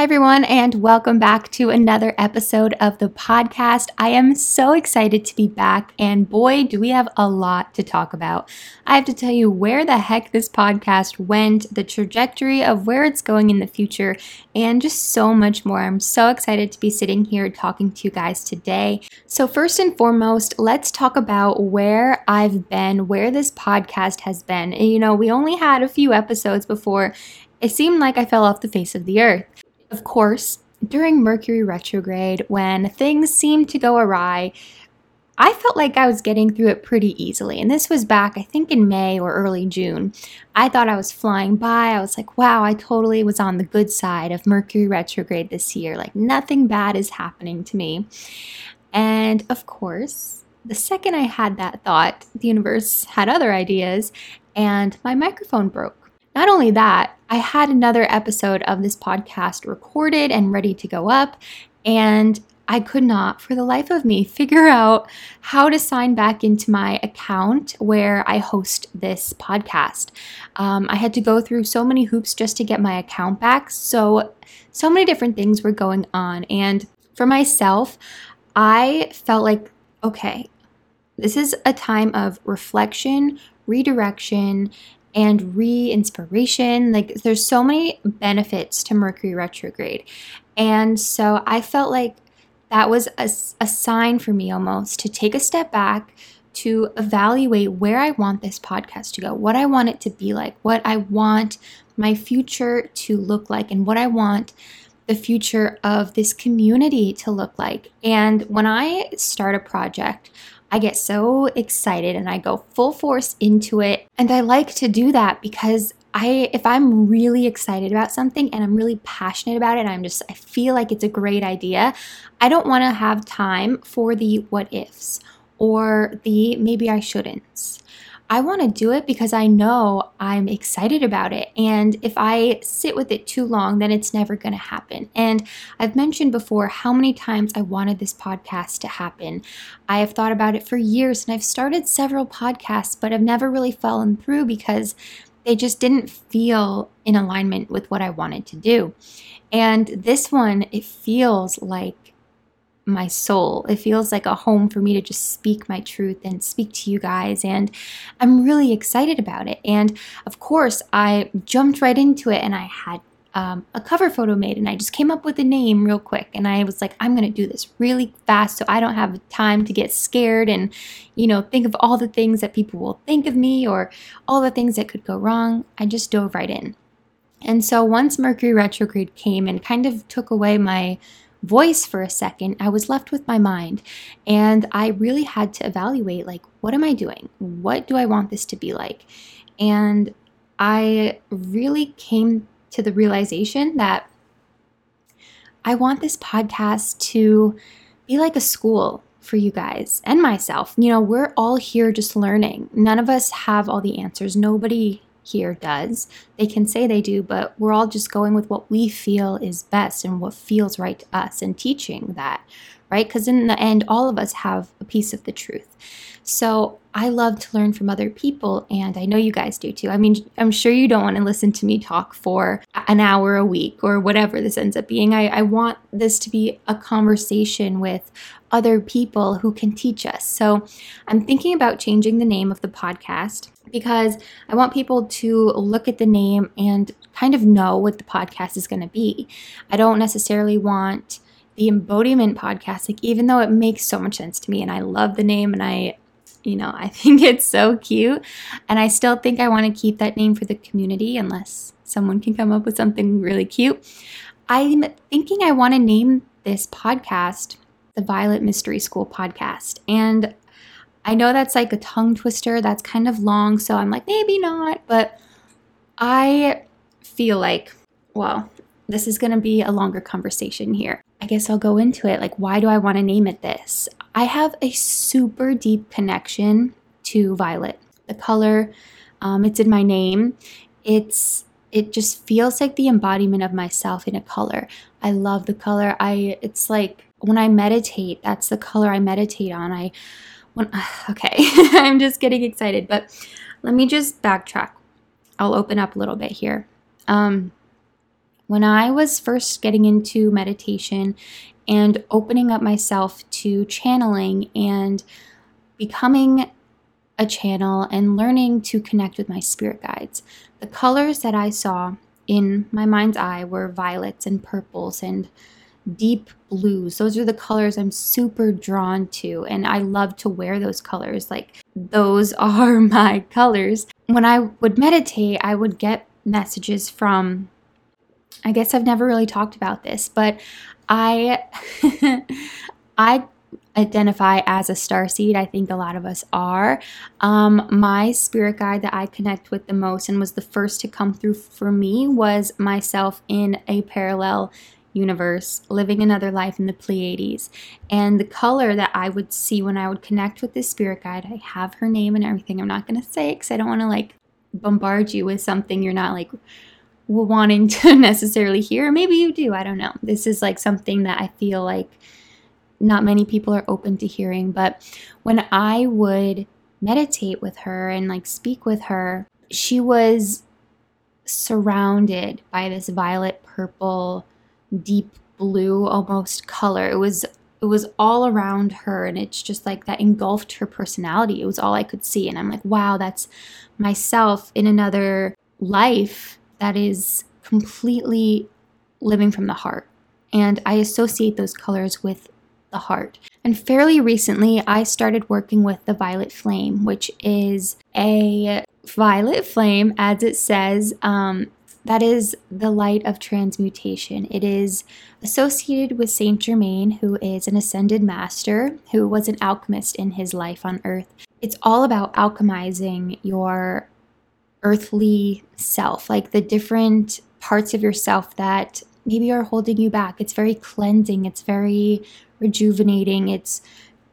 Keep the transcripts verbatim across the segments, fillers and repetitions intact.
Hi, everyone, and welcome back to another episode of the podcast. I am so excited to be back, and boy, do we have a lot to talk about. I have to tell you where the heck this podcast went, the trajectory of where it's going in the future, and just so much more. I'm so excited to be sitting here talking to you guys today. So first and foremost, let's talk about where I've been, where this podcast has been. And, you know, we only had a few episodes before it seemed like I fell off the face of the earth. Of course, during Mercury retrograde, when things seemed to go awry, I felt like I was getting through it pretty easily. And this was back, I think, in May or early June. I thought I was flying by. I was like, wow, I totally was on the good side of Mercury retrograde this year. Like, nothing bad is happening to me. And of course, the second I had that thought, the universe had other ideas, and my microphone broke. Not only that, I had another episode of this podcast recorded and ready to go up, and I could not, for the life of me, figure out how to sign back into my account where I host this podcast. Um, I had to go through so many hoops just to get my account back, so so many different things were going on, and for myself, I felt like, okay, this is a time of reflection, redirection, and re-inspiration. Like, there's so many benefits to Mercury retrograde. And so I felt like that was a, a sign for me almost to take a step back, to evaluate where I want this podcast to go, what I want it to be like, what I want my future to look like, and what I want the future of this community to look like. And when I start a project, I get so excited and I go full force into it. And I like to do that because I, if I'm really excited about something and I'm really passionate about it and I'm just, I feel like it's a great idea, I don't want to have time for the what ifs or the maybe I shouldn't. I want to do it because I know I'm excited about it. And if I sit with it too long, then it's never going to happen. And I've mentioned before how many times I wanted this podcast to happen. I have thought about it for years and I've started several podcasts, but I've never really fallen through because they just didn't feel in alignment with what I wanted to do. And this one, it feels like my soul. It feels like a home for me to just speak my truth and speak to you guys, and I'm really excited about it. And of course, I jumped right into it, and I had um, a cover photo made, and I just came up with a name real quick, and I was like, I'm going to do this really fast so I don't have time to get scared and, you know, think of all the things that people will think of me or all the things that could go wrong. I just dove right in. And so once Mercury retrograde came and kind of took away my voice for a second, I was left with my mind, and I really had to evaluate, like, what am I doing? What do I want this to be like? And I really came to the realization that I want this podcast to be like a school for you guys and myself. You know, we're all here just learning. None of us have all the answers. Nobody here does. They can say they do, but we're all just going with what we feel is best and what feels right to us and teaching that, right? Because in the end, all of us have a piece of the truth. So I love to learn from other people, and I know you guys do too. I mean, I'm sure you don't want to listen to me talk for an hour a week or whatever this ends up being. I, I want this to be a conversation with other people who can teach us. So I'm thinking about changing the name of the podcast because I want people to look at the name and kind of know what the podcast is going to be. I don't necessarily want the Embodiment podcast, like, even though it makes so much sense to me and I love the name and I, you know, I think it's so cute, and I still think I want to keep that name for the community unless someone can come up with something really cute. I'm thinking I want to name this podcast the Violet Mystery School Podcast, and I know that's like a tongue twister, that's kind of long, so I'm like, maybe not, but I feel like, well, this is going to be a longer conversation here. I guess I'll go into it. Like, why do I want to name it this? I have a super deep connection to violet, the color. Um, it's in my name. It's it just feels like the embodiment of myself in a color. I love the color. I it's like when I meditate, that's the color I meditate on. I when uh, okay, I'm just getting excited, but let me just backtrack. I'll open up a little bit here. Um, When I was first getting into meditation and opening up myself to channeling and becoming a channel and learning to connect with my spirit guides, the colors that I saw in my mind's eye were violets and purples and deep blues. Those are the colors I'm super drawn to, and I love to wear those colors. Like, those are my colors. When I would meditate, I would get messages from, I guess I've never really talked about this, but I I identify as a starseed. I think a lot of us are. Um, my spirit guide that I connect with the most and was the first to come through for me was myself in a parallel universe, living another life in the Pleiades. And the color that I would see when I would connect with this spirit guide, I have her name and everything. I'm not going to say it because I don't want to like bombard you with something you're not like wanting to necessarily hear. Maybe you do. I don't know. This is like something that I feel like not many people are open to hearing. But when I would meditate with her and like speak with her, she was surrounded by this violet, purple, deep blue almost color. It was it was all around her, and it's just like that engulfed her personality. It was all I could see, and I'm like, wow, that's myself in another life that is completely living from the heart. And I associate those colors with the heart. And fairly recently, I started working with the violet flame, which is a violet flame, as it says, um, that is the light of transmutation. It is associated with Saint Germain, who is an ascended master, who was an alchemist in his life on Earth. It's all about alchemizing your earthly self, like the different parts of yourself that maybe are holding you back. It's very cleansing. It's very rejuvenating. It's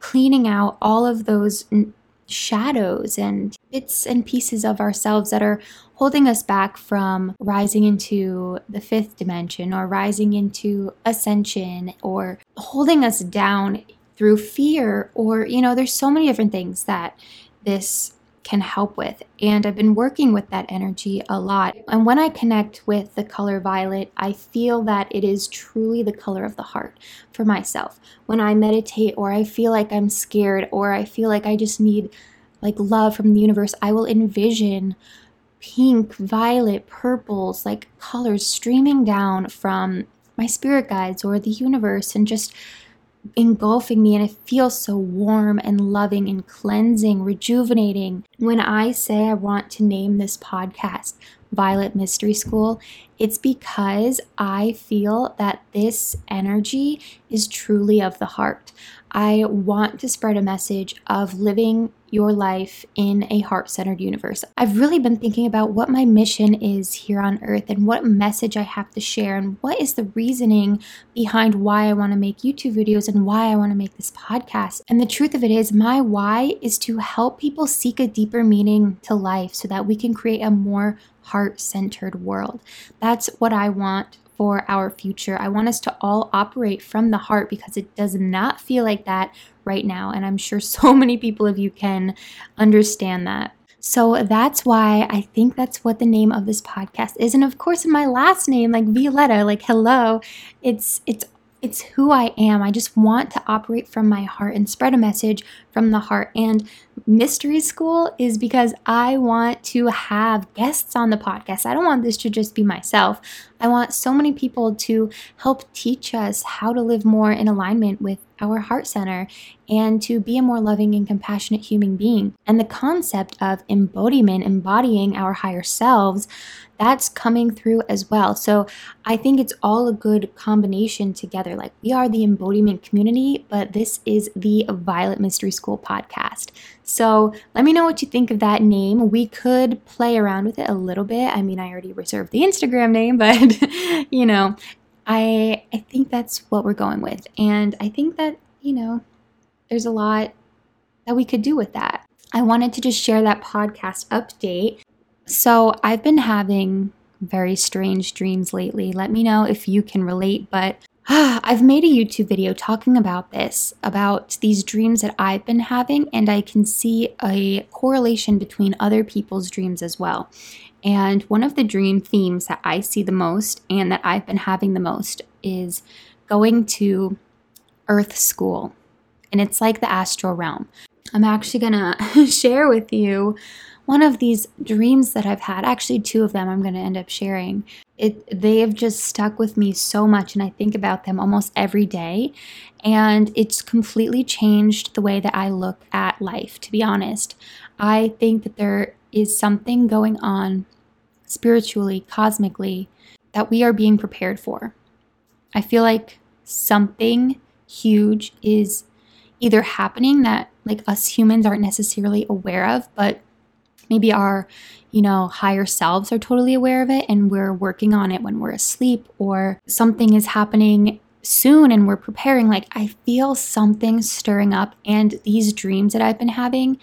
cleaning out all of those n- shadows and bits and pieces of ourselves that are holding us back from rising into the fifth dimension or rising into ascension, or holding us down through fear, or, you know, there's so many different things that this can help with. And I've been working with that energy a lot. And when I connect with the color violet, I feel that it is truly the color of the heart for myself. When I meditate, or I feel like I'm scared, or I feel like I just need like love from the universe, I will envision pink, violet, purples, like colors streaming down from my spirit guides or the universe and just engulfing me, and it feels so warm and loving and cleansing, rejuvenating. When I say I want to name this podcast Violet Mystery School, it's because I feel that this energy is truly of the heart. I want to spread a message of living your life in a heart-centered universe. I've really been thinking about what my mission is here on Earth and what message I have to share, and what is the reasoning behind why I want to make YouTube videos and why I want to make this podcast. And the truth of it is, my why is to help people seek a deeper meaning to life so that we can create a more heart-centered world. That's what I want for our future. I want us to all operate from the heart, because it does not feel like that right now. And I'm sure so many people of you can understand that. So that's why I think that's what the name of this podcast is. And of course, my last name, like Violetta, like hello, it's it's it's who I am. I just want to operate from my heart and spread a message from the heart. And Mystery School is because I want to have guests on the podcast. I don't want this to just be myself. I want so many people to help teach us how to live more in alignment with our heart center and to be a more loving and compassionate human being. And the concept of embodiment, embodying our higher selves, that's coming through as well. So I think it's all a good combination together. Like, we are the embodiment community, but this is the Violet Mystery School podcast. So let me know what you think of that name. We could play around with it a little bit. I mean, I already reserved the Instagram name, but you know, I I think that's what we're going with. And I think that, you know, there's a lot that we could do with that. I wanted to just share that podcast update. So I've been having very strange dreams lately. Let me know if you can relate, but I've made a YouTube video talking about this, about these dreams that I've been having, and I can see a correlation between other people's dreams as well. And one of the dream themes that I see the most and that I've been having the most is going to Earth School. And it's like the astral realm. I'm actually going to share with you one of these dreams that I've had. Actually, two of them I'm going to end up sharing. It, they have just stuck with me so much, and I think about them almost every day, and it's completely changed the way that I look at life, to be honest. I think that there is something going on spiritually, cosmically, that we are being prepared for. I feel like something huge is either happening that like us humans aren't necessarily aware of, but maybe our, you know, higher selves are totally aware of it, and we're working on it when we're asleep, or something is happening soon and we're preparing. Like, I feel something stirring up, and these dreams that I've been having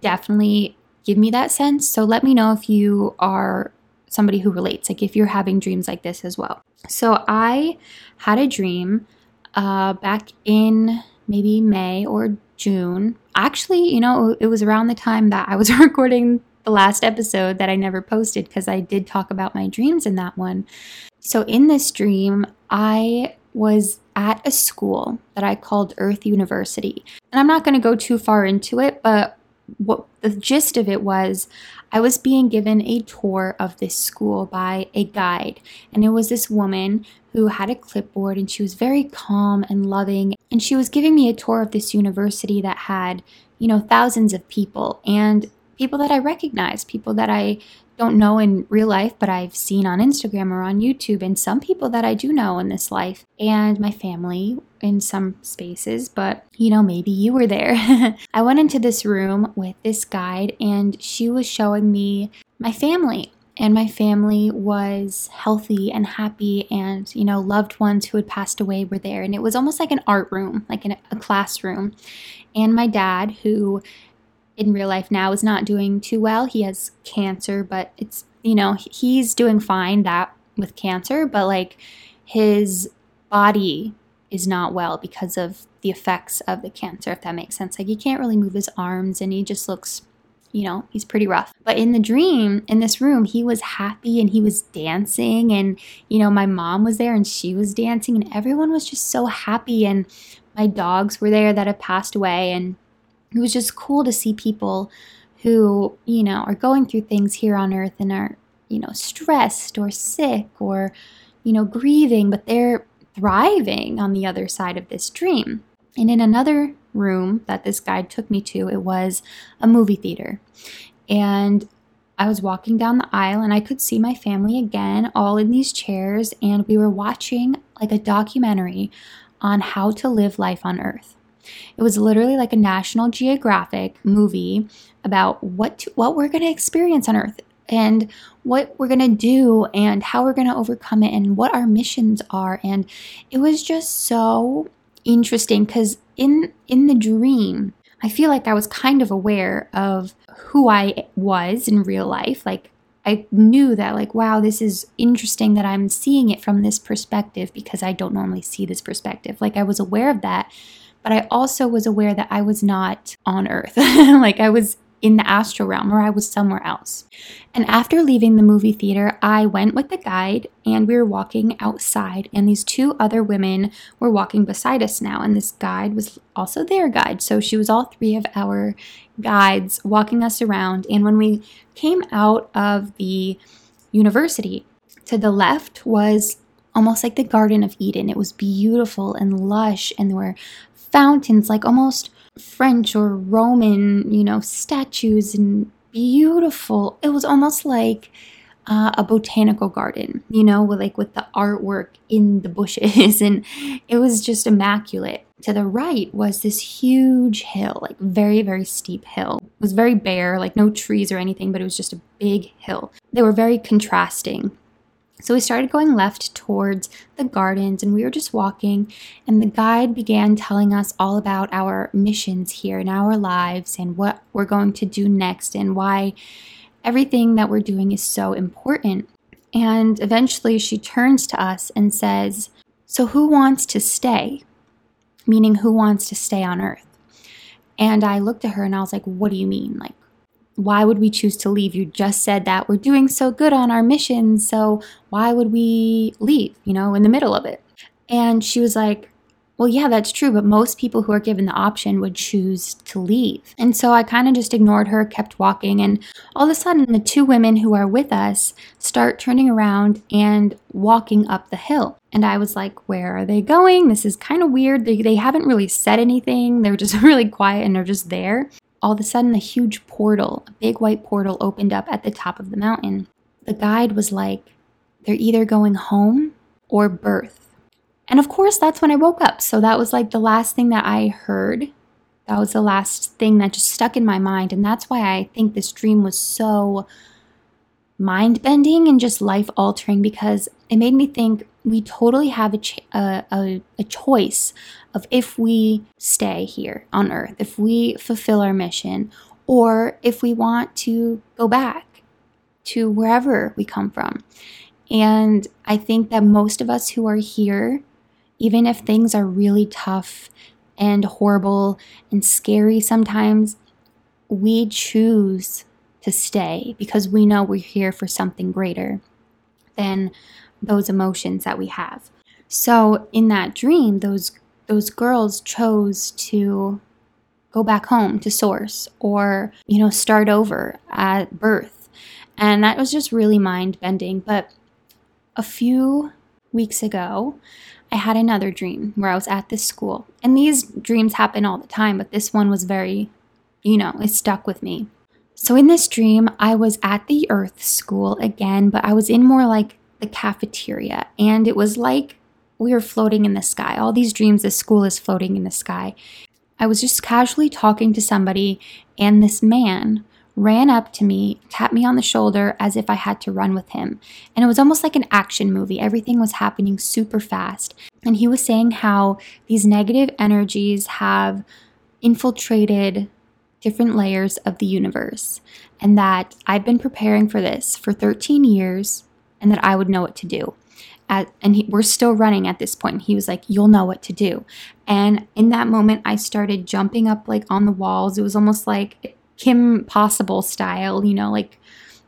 definitely give me that sense. So let me know if you are somebody who relates, like if you're having dreams like this as well. So I had a dream uh, back in maybe May or June. Actually, you know, it was around the time that I was recording the last episode that I never posted, because I did talk about my dreams in that one. So in this dream, I was at a school that I called Earth University. And I'm not going to go too far into it, but what the gist of it was, I was being given a tour of this school by a guide. And it was this woman who had a clipboard, and she was very calm and loving. And she was giving me a tour of this university that had, you know, thousands of people, and people that I recognize, people that I don't know in real life, but I've seen on Instagram or on YouTube, and some people that I do know in this life, and my family in some spaces, but you know, maybe you were there. I went into this room with this guide, and she was showing me my family, and my family was healthy and happy, and you know, loved ones who had passed away were there, and it was almost like an art room, like in a classroom. And my dad, who in real life now is not doing too well. He has cancer, but it's, you know, he's doing fine that with cancer, but like his body is not well because of the effects of the cancer, if that makes sense. Like he can't really move his arms, and he just looks, you know, he's pretty rough. But in the dream, in this room, he was happy and he was dancing, and, you know, my mom was there and she was dancing, and everyone was just so happy, and my dogs were there that have passed away, and it was just cool to see people who, you know, are going through things here on Earth and are, you know, stressed or sick or, you know, grieving, but they're thriving on the other side of this dream. And in another room that this guide took me to, it was a movie theater. And I was walking down the aisle, and I could see my family again, all in these chairs, and we were watching like a documentary on how to live life on Earth. It was literally like a National Geographic movie about what to, what we're going to experience on Earth, and what we're going to do, and how we're going to overcome it, and what our missions are. And it was just so interesting, because in, in the dream, I feel like I was kind of aware of who I was in real life. Like I knew that, like, wow, this is interesting that I'm seeing it from this perspective, because I don't normally see this perspective. Like I was aware of that. But I also was aware that I was not on Earth, like I was in the astral realm, or I was somewhere else. And after leaving the movie theater, I went with the guide, and we were walking outside, and these two other women were walking beside us now. And this guide was also their guide. So she was all three of our guides walking us around. And when we came out of the university, to the left was almost like the Garden of Eden. It was beautiful and lush, and there were fountains, like almost French or Roman, you know, statues, and beautiful. It was almost like uh, a botanical garden, you know, with, like with the artwork in the bushes, and it was just immaculate. To the right was this huge hill, like very, very steep hill. It was very bare, like no trees or anything, but it was just a big hill. They were very contrasting. So we started going left towards the gardens, and we were just walking, and the guide began telling us all about our missions here in our lives, and what we're going to do next, and why everything that we're doing is so important. And eventually she turns to us and says, So who wants to stay? Meaning, who wants to stay on Earth? And I looked at her and I was like, what do you mean? Like, why would we choose to leave? You just said that we're doing so good on our mission, so why would we leave, you know, in the middle of it? And she was like, well, yeah, that's true, but most people who are given the option would choose to leave. And so I kind of just ignored her, kept walking, and all of a sudden the two women who are with us start turning around and walking up the hill. And I was like, where are they going? This is kind of weird. They, they haven't really said anything. They're just really quiet and they're just there. All of a sudden, a huge portal, a big white portal opened up at the top of the mountain. The guide was like, they're either going home or birth. And of course, that's when I woke up. So that was like the last thing that I heard. That was the last thing that just stuck in my mind. And that's why I think this dream was so mind-bending and just life-altering, because it made me think we totally have a, ch- a, a, a choice of if we stay here on Earth, if we fulfill our mission, or if we want to go back to wherever we come from. And I think that most of us who are here, even if things are really tough and horrible and scary sometimes, we choose to stay because we know we're here for something greater than those emotions that we have. So in that dream, those those girls chose to go back home to source, or, you know, start over at birth. And that was just really mind-bending. But a few weeks ago, I had another dream where I was at this school. And these dreams happen all the time, but this one was very, you know, it stuck with me. So in this dream, I was at the Earth School again, but I was in more like the cafeteria. And it was like we were floating in the sky. All these dreams, this school is floating in the sky. I was just casually talking to somebody, and this man ran up to me, tapped me on the shoulder as if I had to run with him. And it was almost like an action movie. Everything was happening super fast. And he was saying how these negative energies have infiltrated different layers of the universe, and that I've been preparing for this for thirteen years, and that I would know what to do. At, and he, we're still running at this point. He was like, you'll know what to do. And in that moment, I started jumping up like on the walls. It was almost like Kim Possible style, you know, like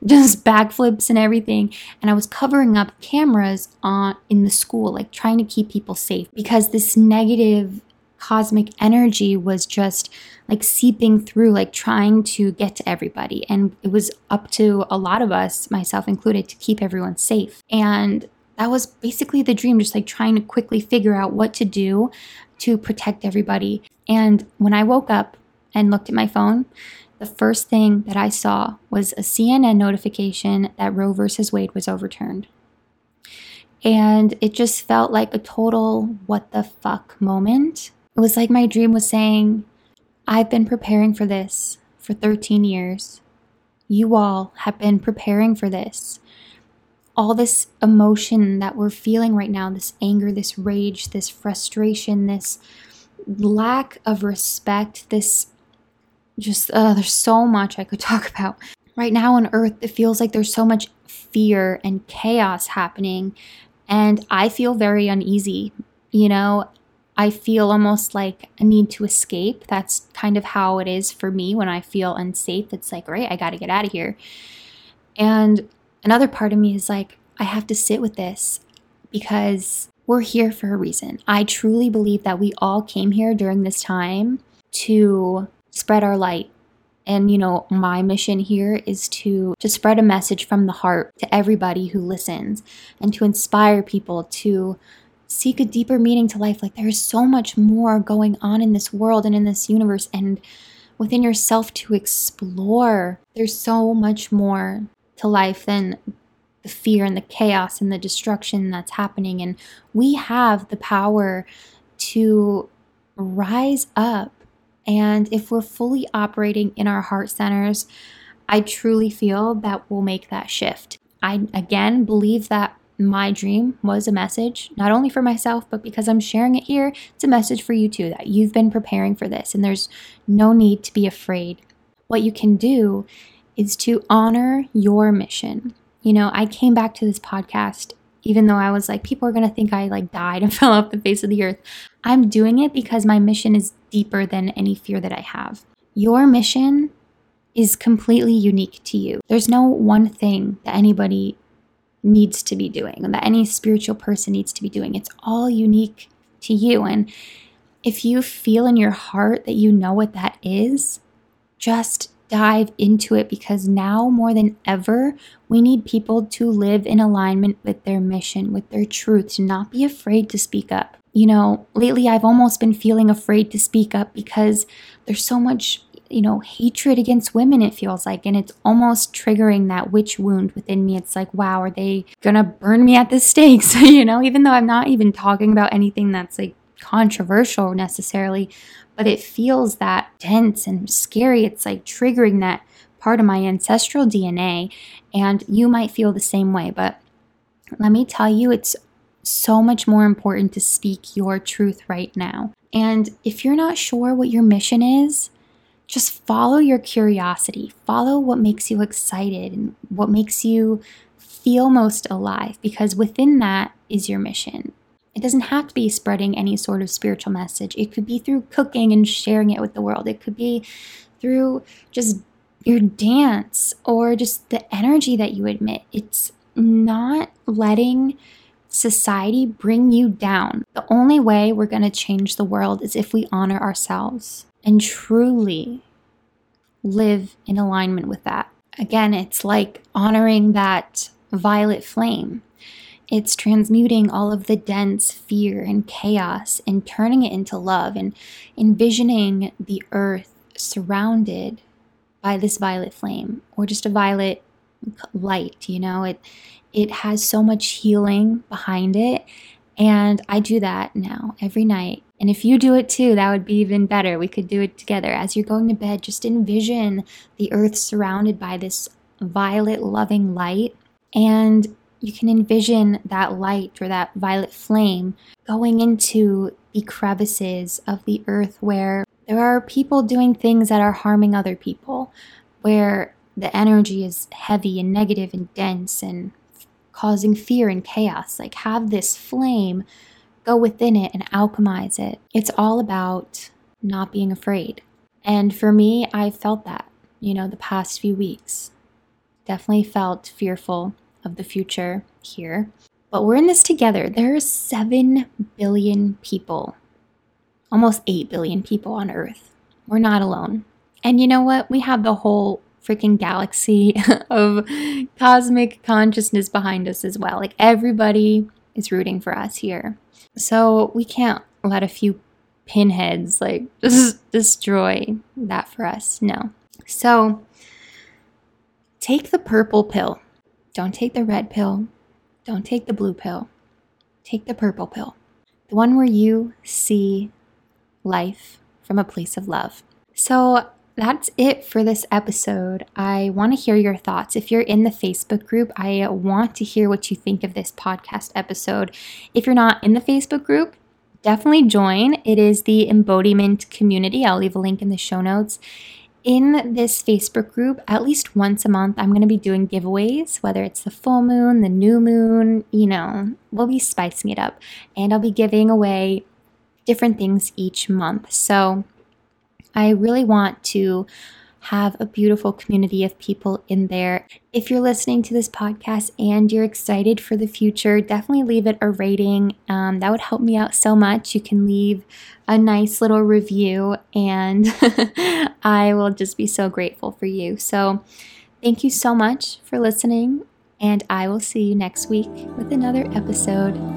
just backflips and everything. And I was covering up cameras on in the school, like trying to keep people safe, because this negative cosmic energy was just like seeping through, like trying to get to everybody. And it was up to a lot of us, myself included, to keep everyone safe. And that was basically the dream, just like trying to quickly figure out what to do to protect everybody. And when I woke up and looked at my phone, the first thing that I saw was a C N N notification that Roe versus Wade was overturned. And it just felt like a total what the fuck moment. It was like my dream was saying, I've been preparing for this for thirteen years. You all have been preparing for this. All this emotion that we're feeling right now, this anger, this rage, this frustration, this lack of respect, this Just, uh, there's so much I could talk about. Right now on Earth, it feels like there's so much fear and chaos happening. And I feel very uneasy. You know, I feel almost like a need to escape. That's kind of how it is for me when I feel unsafe. It's like, right, I got to get out of here. And another part of me is like, I have to sit with this because we're here for a reason. I truly believe that we all came here during this time to spread our light. And, you know, my mission here is to, to spread a message from the heart to everybody who listens, and to inspire people to seek a deeper meaning to life. Like, there is so much more going on in this world and in this universe and within yourself to explore. There's so much more to life than the fear and the chaos and the destruction that's happening. And we have the power to rise up. And if we're fully operating in our heart centers, I truly feel that we'll make that shift. I, again, believe that my dream was a message, not only for myself, but because I'm sharing it here, it's a message for you too, that you've been preparing for this, and there's no need to be afraid. What you can do is to honor your mission. You know, I came back to this podcast even though I was like, people are going to think I like died and fell off the face of the earth. I'm doing it because my mission is deeper than any fear that I have. Your mission is completely unique to you. There's no one thing that anybody needs to be doing and that any spiritual person needs to be doing. It's all unique to you. And if you feel in your heart that you know what that is, just dive into it, because now more than ever, we need people to live in alignment with their mission, with their truth, to not be afraid to speak up. You know, lately I've almost been feeling afraid to speak up because there's so much, you know, hatred against women, it feels like, and it's almost triggering that witch wound within me. It's like, wow, are they gonna burn me at the stakes? You know, even though I'm not even talking about anything that's like controversial necessarily, but it feels that tense and scary. It's like triggering that part of my ancestral D N A, and you might feel the same way. But let me tell you, it's so much more important to speak your truth right now. And if you're not sure what your mission is, just follow your curiosity. Follow what makes you excited and what makes you feel most alive, because within that is your mission. It doesn't have to be spreading any sort of spiritual message. It could be through cooking and sharing it with the world. It could be through just your dance or just the energy that you emit. It's not letting society bring you down. The only way we're going to change the world is if we honor ourselves and truly live in alignment with that. Again, it's like honoring that violet flame. It's transmuting all of the dense fear and chaos and turning it into love, and envisioning the earth surrounded by this violet flame, or just a violet light. You know, it it has so much healing behind it. And I do that now every night. And if you do it too, that would be even better. We could do it together. As you're going to bed, just envision the earth surrounded by this violet loving light, and you can envision that light or that violet flame going into the crevices of the earth where there are people doing things that are harming other people, where the energy is heavy and negative and dense and causing fear and chaos. Like, have this flame go within it and alchemize it. It's all about not being afraid. And for me, I felt that, you know, the past few weeks. Definitely felt fearful of the future here, but we're in this together. There are seven billion people, almost eight billion people on Earth. We're not alone. And you know what? We have the whole freaking galaxy of cosmic consciousness behind us as well. Like, everybody is rooting for us here. So we can't let a few pinheads like just destroy that for us. No. So take the purple pill. Don't take the red pill. Don't take the blue pill. Take the purple pill. The one where you see life from a place of love. So that's it for this episode. I want to hear your thoughts. If you're in the Facebook group, I want to hear what you think of this podcast episode. If you're not in the Facebook group, definitely join. It is the Embodiment community. I'll leave a link in the show notes. In this Facebook group, at least once a month, I'm going to be doing giveaways, whether it's the full moon, the new moon, you know, we'll be spicing it up. And I'll be giving away different things each month. So I really want to have a beautiful community of people in there. If you're listening to this podcast and you're excited for the future, definitely leave it a rating. Um, that would help me out so much. You can leave a nice little review, and I will just be so grateful for you. So thank you so much for listening, and I will see you next week with another episode.